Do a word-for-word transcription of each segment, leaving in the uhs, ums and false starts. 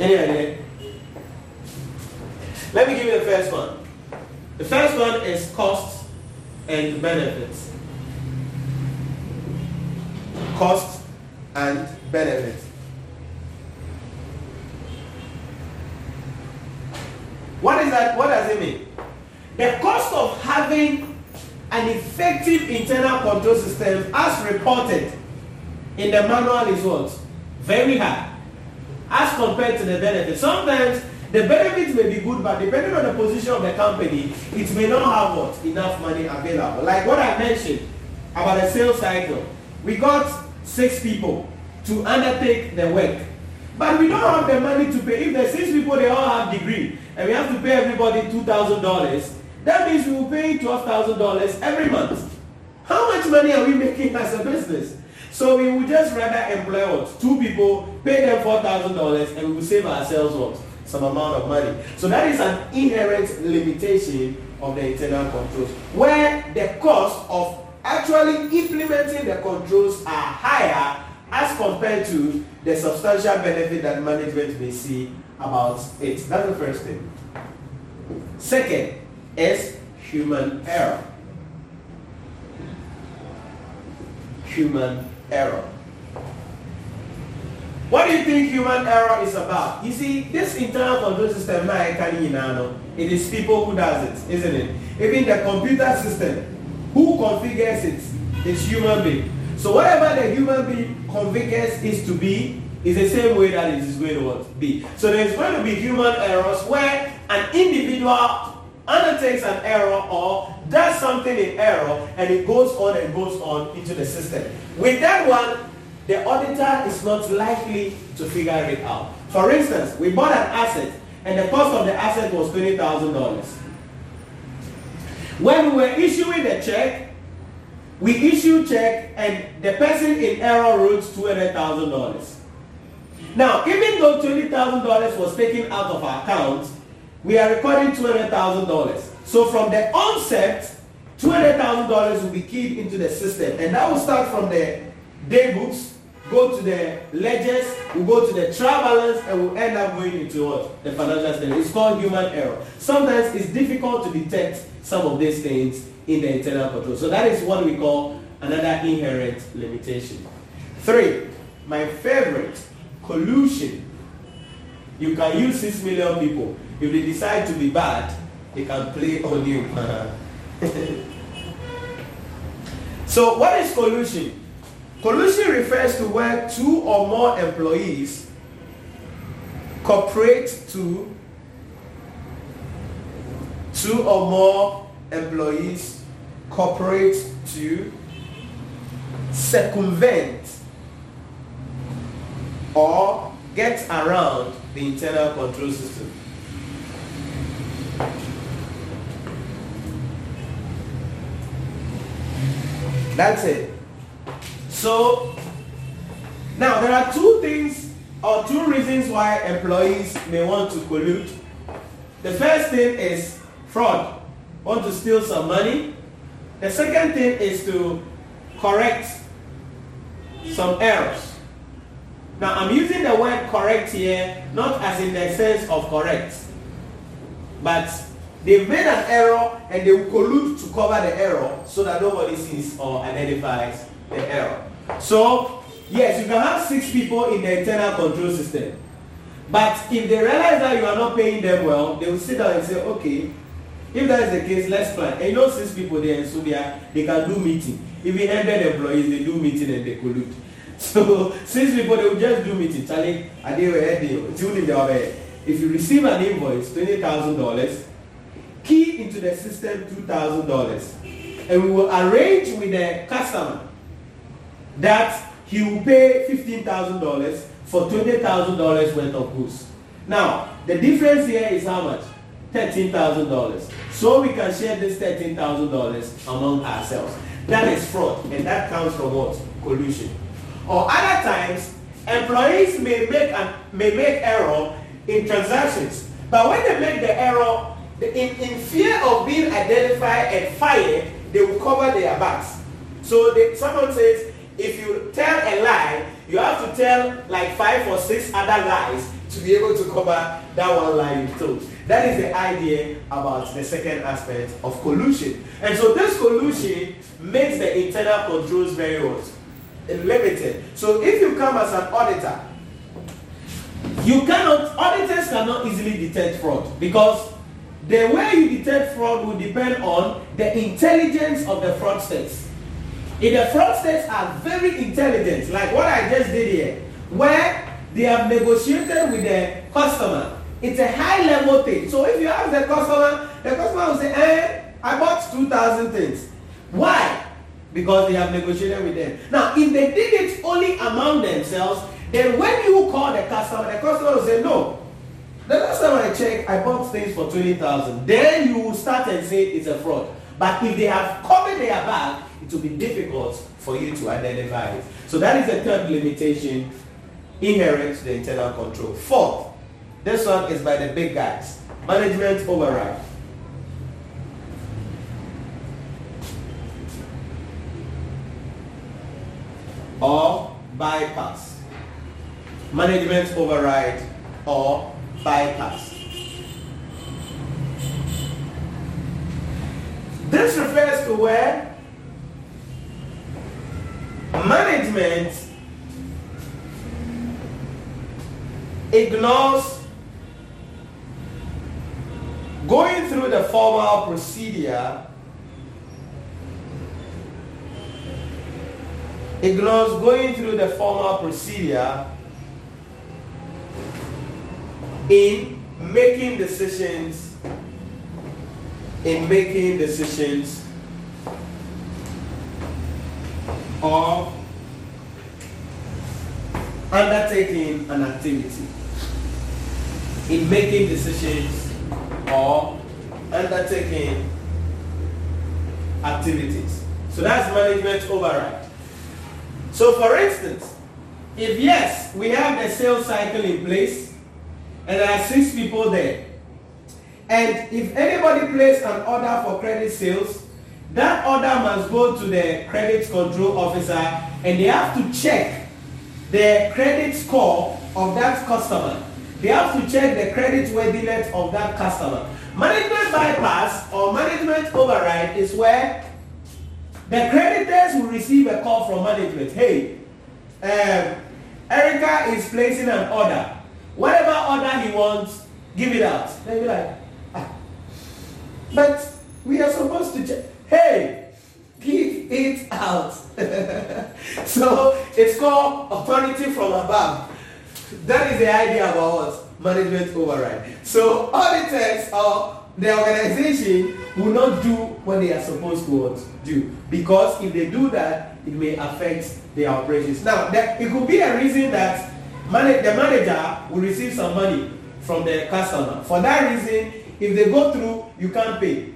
Any idea? Let me give you the first one. The first one is costs and benefits. Costs and benefits. What is that? What does it mean? The cost of having an effective internal control system as reported in the manual is what? Very high as compared to the benefit. Sometimes the benefits may be good, but depending on the position of the company, it may not have what? Enough money available. Like what I mentioned about the sales cycle. We got six people to undertake the work, but we don't have the money to pay. If the six people, they all have degree, and we have to pay everybody two thousand dollars, that means we will pay twelve thousand dollars every month. How much money are we making as a business? So we would just rather employ what? Two people, pay them four thousand dollars, and we will save ourselves what? Some amount of money. So that is an inherent limitation of the internal controls, where the cost of actually implementing the controls are higher as compared to the substantial benefit that management may see about it. That's the first thing. Second is human error. Human error. What do you think human error is about? You see, this internal control system now, it is people who does it, isn't it? Even the computer system, who configures it? It's human being. So whatever the human being configures is to be, is the same way that it is going to be. So there is going to be human errors where an individual undertakes an error or does something in error, and it goes on and goes on into the system. With that one, the auditor is not likely to figure it out. For instance, we bought an asset, and the cost of the asset was twenty thousand dollars. When we were issuing the check, we issued check, and the person in error wrote two hundred thousand dollars. Now, even though twenty thousand dollars was taken out of our account, we are recording two hundred thousand dollars. So from the onset, two hundred thousand dollars will be keyed into the system. And that will start from the day books, go to the ledgers, we'll go to the trial balance, and we'll end up going into what? The financial statement. It's called human error. Sometimes it's difficult to detect some of these things in the internal control. So that is what we call another inherent limitation. Three, my favorite, collusion. You can use six million people. If they decide to be bad, they can play on you. So what is collusion? Collusion refers to where two or more employees cooperate to two or more employees cooperate to circumvent or get around the internal control system. That's it. So, now there are two things or two reasons why employees may want to collude. The first thing is fraud, want to steal some money. The second thing is to correct some errors. Now I'm using the word correct here, not as in the sense of correct, but they've made an error and they will collude to cover the error so that nobody sees or identifies the error. So, yes, you can have six people in the internal control system, but if they realize that you are not paying them well, they will sit down and say, okay, if that is the case, let's plan. And you know six people there in Subia, they can do meeting. Even one hundred employees, they do meeting and they collude. So, six people, they will just do meeting. If you receive an invoice, twenty thousand dollars, key into the system two thousand dollars, and we will arrange with the customer that he will pay fifteen thousand dollars for twenty thousand dollars worth of goods. Now, the difference here is how much? thirteen thousand dollars. So we can share this thirteen thousand dollars among ourselves. That is fraud, and that comes from what? Collusion. Or other times, employees may make, an, may make error in transactions, but when they make the error, in, in fear of being identified and fired, they will cover their backs. So they, someone says, if you tell a lie, you have to tell like five or six other lies to to be able to cover that one line you told. That is the idea about the second aspect of collusion. And so this collusion makes the internal controls very what? Limited. So if you come as an auditor, you cannot, auditors cannot easily detect fraud, because the way you detect fraud will depend on the intelligence of the fraudsters. If the fraudsters are very intelligent, like what I just did here, where they have negotiated with the customer, it's a high level thing. So if you ask the customer, the customer will say, eh, I bought two thousand things. Why? Because they have negotiated with them. Now, if they did it only among themselves, then when you call the customer, the customer will say, no, the last time I checked, I bought things for twenty thousand. Then you will start and say it's a fraud. But if they have covered their bag, it will be difficult for you to identify it. So that is the third limitation inherent to the internal control. Fourth, this one is by the big guys. Management override. Or bypass. Management override or bypass. This refers to where management ignores going through the formal procedure, ignores going through the formal procedure in making decisions, in making decisions or undertaking an activity, in making decisions or undertaking activities. So that's management override. So for instance, if yes, we have the sales cycle in place and there are six people there, and if anybody places an order for credit sales, that order must go to the credit control officer and they have to check the credit score of that customer. They have to check the credit worthiness of that customer. Management bypass or management override is where the creditors will receive a call from management. Hey, um, Erica is placing an order. Whatever order he wants, give it out. They'll be like, ah, but we are supposed to check. Hey, give it out. So it's called authority from above. That is the idea about what? Management override. So auditors or the organization will not do what they are supposed to do, because if they do that, it may affect their operations. Now, that, it could be a reason that manage, the manager will receive some money from the customer. For that reason, if they go through, you can't pay.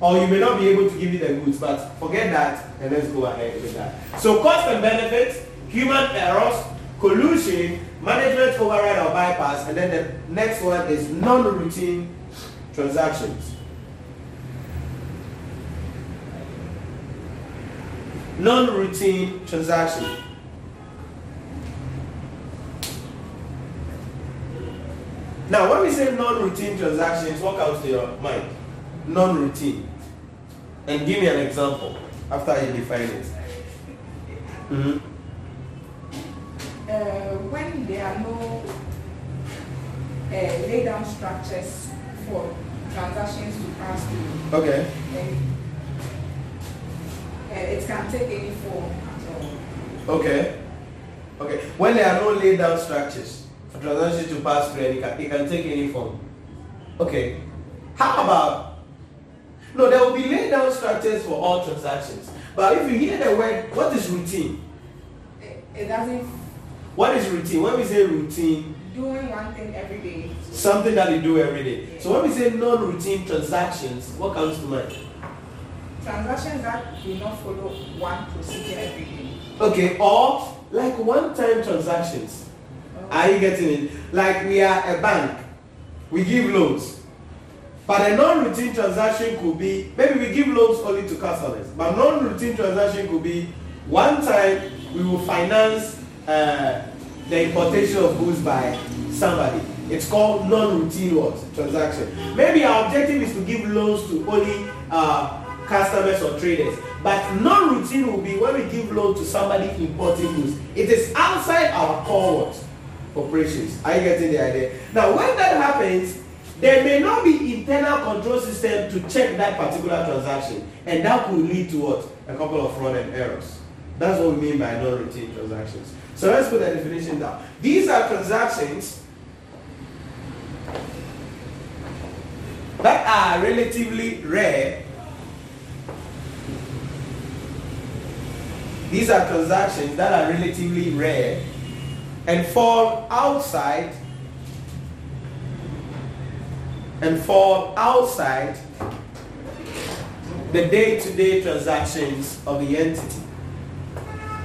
Or you may not be able to give you the goods, but forget that and let's go ahead with that. So cost and benefits, human errors, collusion, management override or bypass, and then the next one is non-routine transactions. Non-routine transaction. Now, when we say non-routine transactions, what comes to your mind? Non-routine. And give me an example after you define it. Mm-hmm. uh, when there are no uh, lay-down structures for transactions to pass through. Okay. And it can take any form at all. Okay. Okay. When there are no laid down structures for transactions to pass through, it can, it can take any form. Okay. How about... No, there will be laid down structures for all transactions. But if you hear the word, what is routine? It, it doesn't... What is routine? When we say routine... Doing one thing every day. Something that you do every day. Yeah. So when we say non-routine transactions, what comes to mind? Transactions that do not follow one procedure every day. Okay, or like one-time transactions. Oh. Are you getting it? Like we are a bank, we give loans. But a non-routine transaction could be, maybe we give loans only to customers, but non-routine transaction could be one time we will finance uh, the importation of goods by somebody. It's called non-routine what? Transaction. Maybe our objective is to give loans to only uh, customers or traders. But non-routine will be when we give loan to somebody importing goods. It is outside our core operations. Are you getting the idea? Now, when that happens, there may not be internal control system to check that particular transaction. And that could lead to what? A couple of fraud and errors. That's what we mean by non-routine transactions. So let's put that definition down. These are transactions that are relatively rare. These are transactions that are relatively rare and fall outside and fall outside the day-to-day transactions of the entity.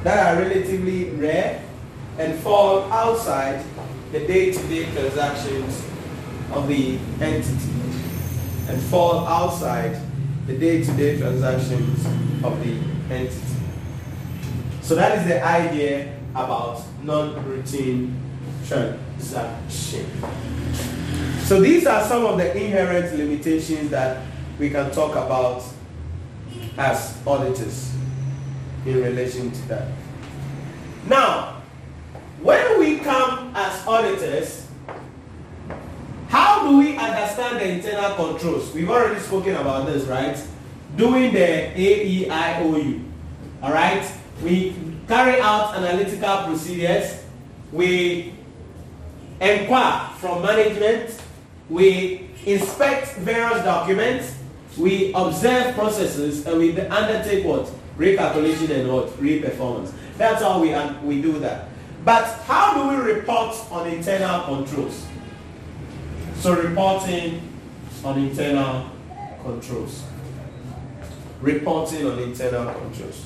That are relatively rare and fall outside the day-to-day transactions of the entity. And fall outside the day-to-day transactions of the entity. So that is the idea about non-routine transaction. So these are some of the inherent limitations that we can talk about as auditors in relation to that. Now, when we come as auditors, how do we understand the internal controls? We've already spoken about this, right? Doing the A E I O U, all right? We carry out analytical procedures, we inquire from management, we inspect various documents, we observe processes, and we undertake what? Recalculation and what? Reperformance. That's how we, we do that. But how do we report on internal controls? So reporting on internal controls. Reporting on internal controls.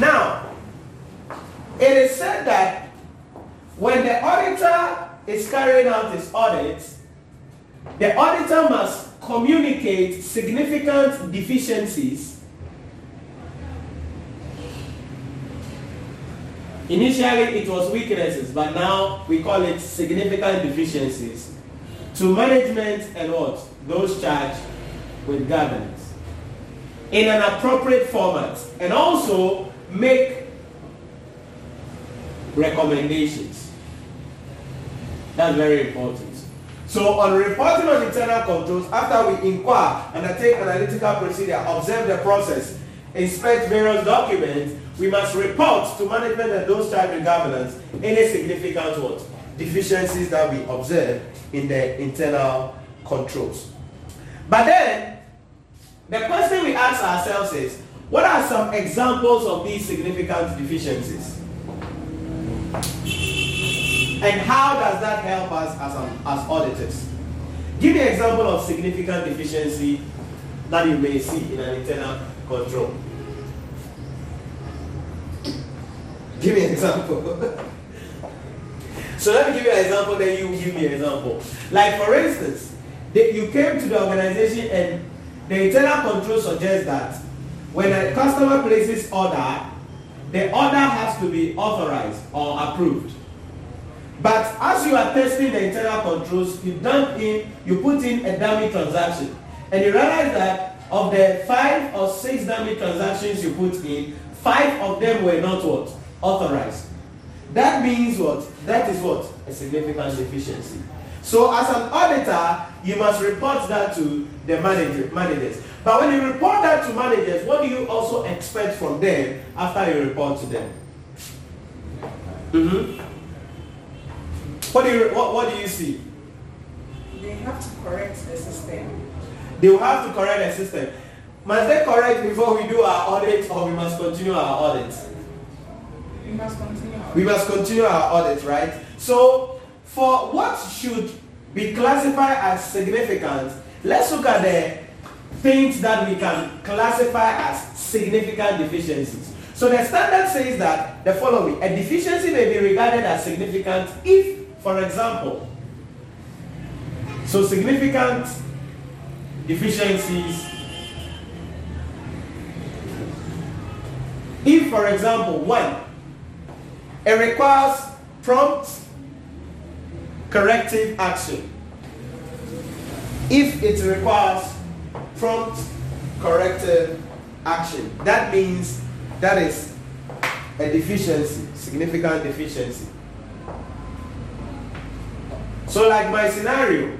Now, it is said that when the auditor is carrying out his audit, the auditor must communicate significant deficiencies. Initially, it was weaknesses, but now we call it significant deficiencies to management and what? Those charged with governance in an appropriate format, and also make recommendations. That's very important. So on reporting on internal controls, after we inquire, undertake analytical procedure, observe the process, inspect various documents, we must report to management and those charged with governance any significant what? Deficiencies that we observe in the internal controls. But then, the question we ask ourselves is, what are some examples of these significant deficiencies? And how does that help us as, um, as auditors? Give me an example of significant deficiency that you may see in an internal control. Give me an example. So let me give you an example, then you give me an example. Like for instance, that you came to the organization and the internal control suggests that when a customer places order, the order has to be authorized or approved. But as you are testing the internal controls, you dump in, you put in a dummy transaction. And you realize that of the five or six dummy transactions you put in, five of them were not what? Authorized. That means what? That is what? A significant deficiency. So as an auditor, you must report that to the manager, managers. But when you report that to managers, what do you also expect from them after you report to them? Mm-hmm. What do you what, what do you see? They have to correct the system. They will have to correct the system. Must they correct before we do our audit, or we must continue our audit? We must continue our audit. We must continue our audit, right? So for what should be classified as significant, let's look at the things that we can classify as significant deficiencies. So the standard says that the following: a deficiency may be regarded as significant if, for example, so significant deficiencies If, for example, when it requires prompt corrective action. If it requires prompt corrective action, that means that is a deficiency, significant deficiency. So like my scenario,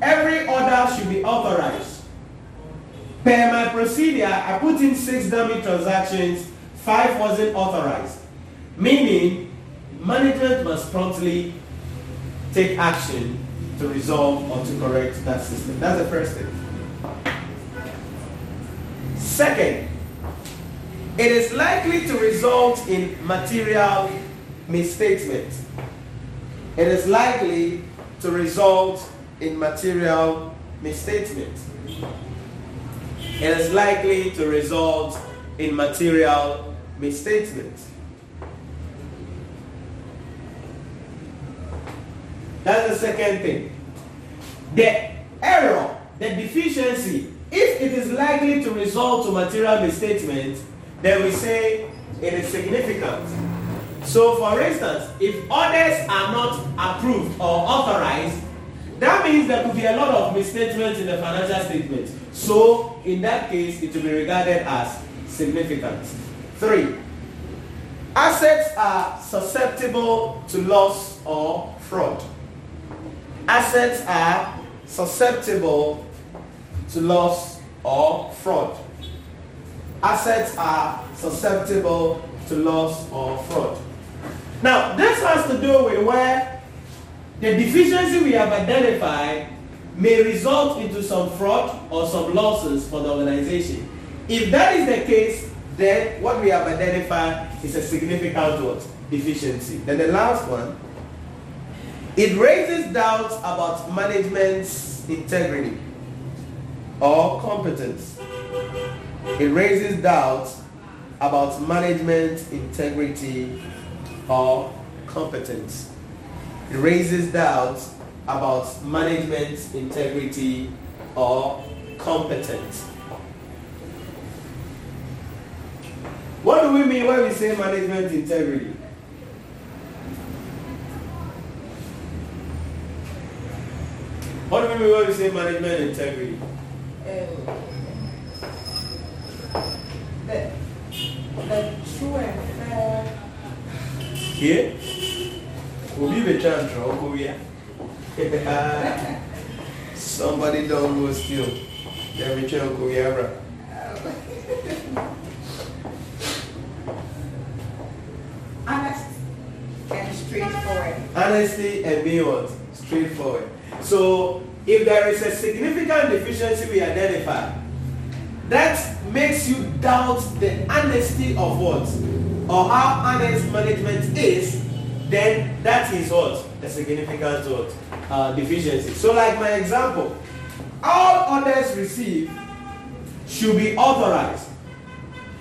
every order should be authorized. Per my procedure, I put in six dummy transactions, five wasn't authorized. Meaning, management must promptly take action to resolve or to correct that system. That's the first thing. Second, it is likely to result in material misstatement. It is likely to result in material misstatement. It is likely to result in material misstatement. That's the second thing. The error, the deficiency, if it is likely to result to material misstatement, then we say it is significant. So for instance, if orders are not approved or authorized, that means there could be a lot of misstatements in the financial statement. So in that case, it will be regarded as significant. Three, assets are susceptible to loss or fraud. Assets are susceptible to loss or fraud. Assets are susceptible to loss or fraud. Now, this has to do with where the deficiency we have identified may result into some fraud or some losses for the organization. If that is the case, then what we have identified is a significant what? Deficiency. Then the last one, it raises doubts about management's integrity or competence. It raises doubts about management's integrity or competence. It raises doubts about management's integrity or competence. What do we mean when we say management integrity? What do we mean when we say management integrity? Um, the, the true and fair. Here? Will you be trying to draw here? Somebody don't go steal. Let me try to go here. Honest and straightforward. Honesty and being what? Straightforward. So, if there is a significant deficiency we identify, that makes you doubt the honesty of what? Or how honest management is, then that is what? A significant what? Uh, deficiency. So like my example, all orders received should be authorized.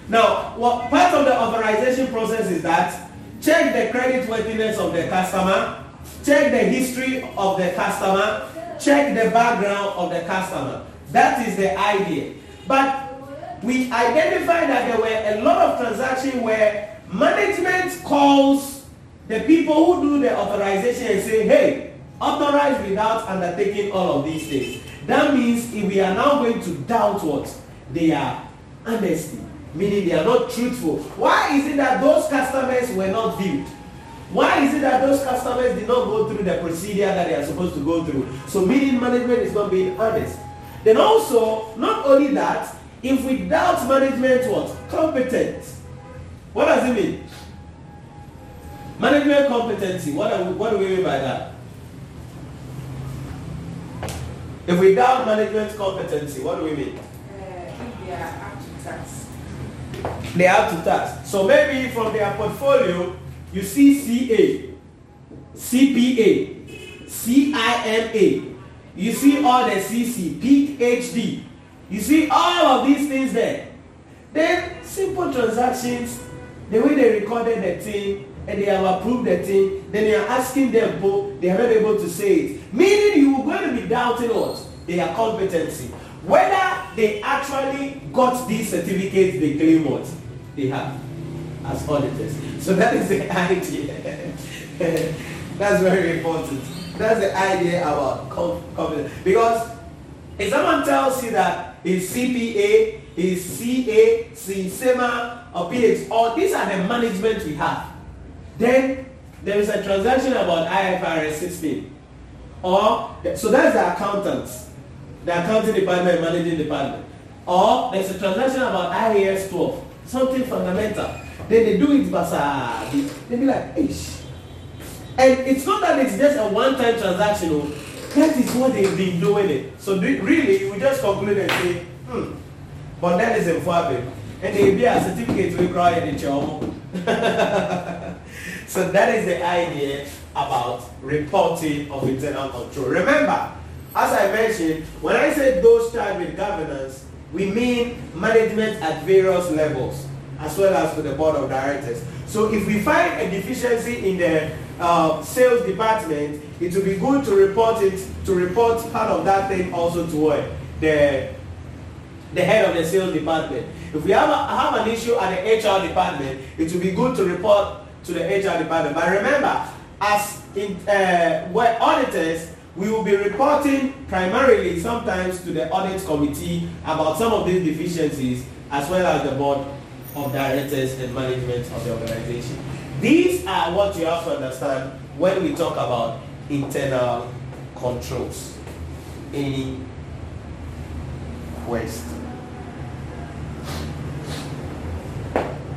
Now, what part of the authorization process is that check the creditworthiness of the customer, check the history of the customer, check the background of the customer. That is the idea. But we identified that there were a lot of transactions where management calls the people who do the authorization and say, hey, authorize without undertaking all of these things. That means if we are now going to doubt what? Their honesty, meaning they are not truthful. Why is it that those customers were not viewed? Why is it that those customers did not go through the procedure that they are supposed to go through? So meaning management is not being honest. Then also, not only that, if we doubt management what? Competence. What does it mean? Management competency. What, are we, what do we mean by that? If we doubt management competency, what do we mean? Uh, if they are up to tax. They are up to tax. So maybe from their portfolio, you see C A, C P A, C I M A, you see all the C C, P H D, you see all of these things there. Then simple transactions, the way they recorded the thing and they have approved the thing, then you are asking them, but they are not able to say it. Meaning you are going to be doubting what? Their competency. Whether they actually got these certificates they claim what? They have. as auditors. So that is the idea. That's very important. That's the idea about confidence. Because if someone tells you that his C P A, his C A, C SEMA, or P H, all these are the management we have. Then there is a transaction about I F R S sixteen. Or, so that's the accountants, the accounting department and managing department. Or there's a transaction about I A S twelve, something fundamental. Then they do it bazaar. They be like, eish. And it's not that it's just a one-time transaction. That is what they've been doing it. So really, we just conclude and say, hmm, but that is a problem. And they be a certificate we cry in the job. So that is the idea about reporting of internal control. Remember, as I mentioned, when I say those tied with governance, we mean management at various levels, as well as to the board of directors. So if we find a deficiency in the uh, sales department, it will be good to report it, to report part of that thing also to uh, the, the head of the sales department. If we have, a, have an issue at the H R department, it will be good to report to the H R department. But remember, as in, uh, we're auditors, we will be reporting primarily sometimes to the audit committee about some of these deficiencies, as well as the board of directors and management of the organization. These are what you have to understand when we talk about internal controls. Any questions?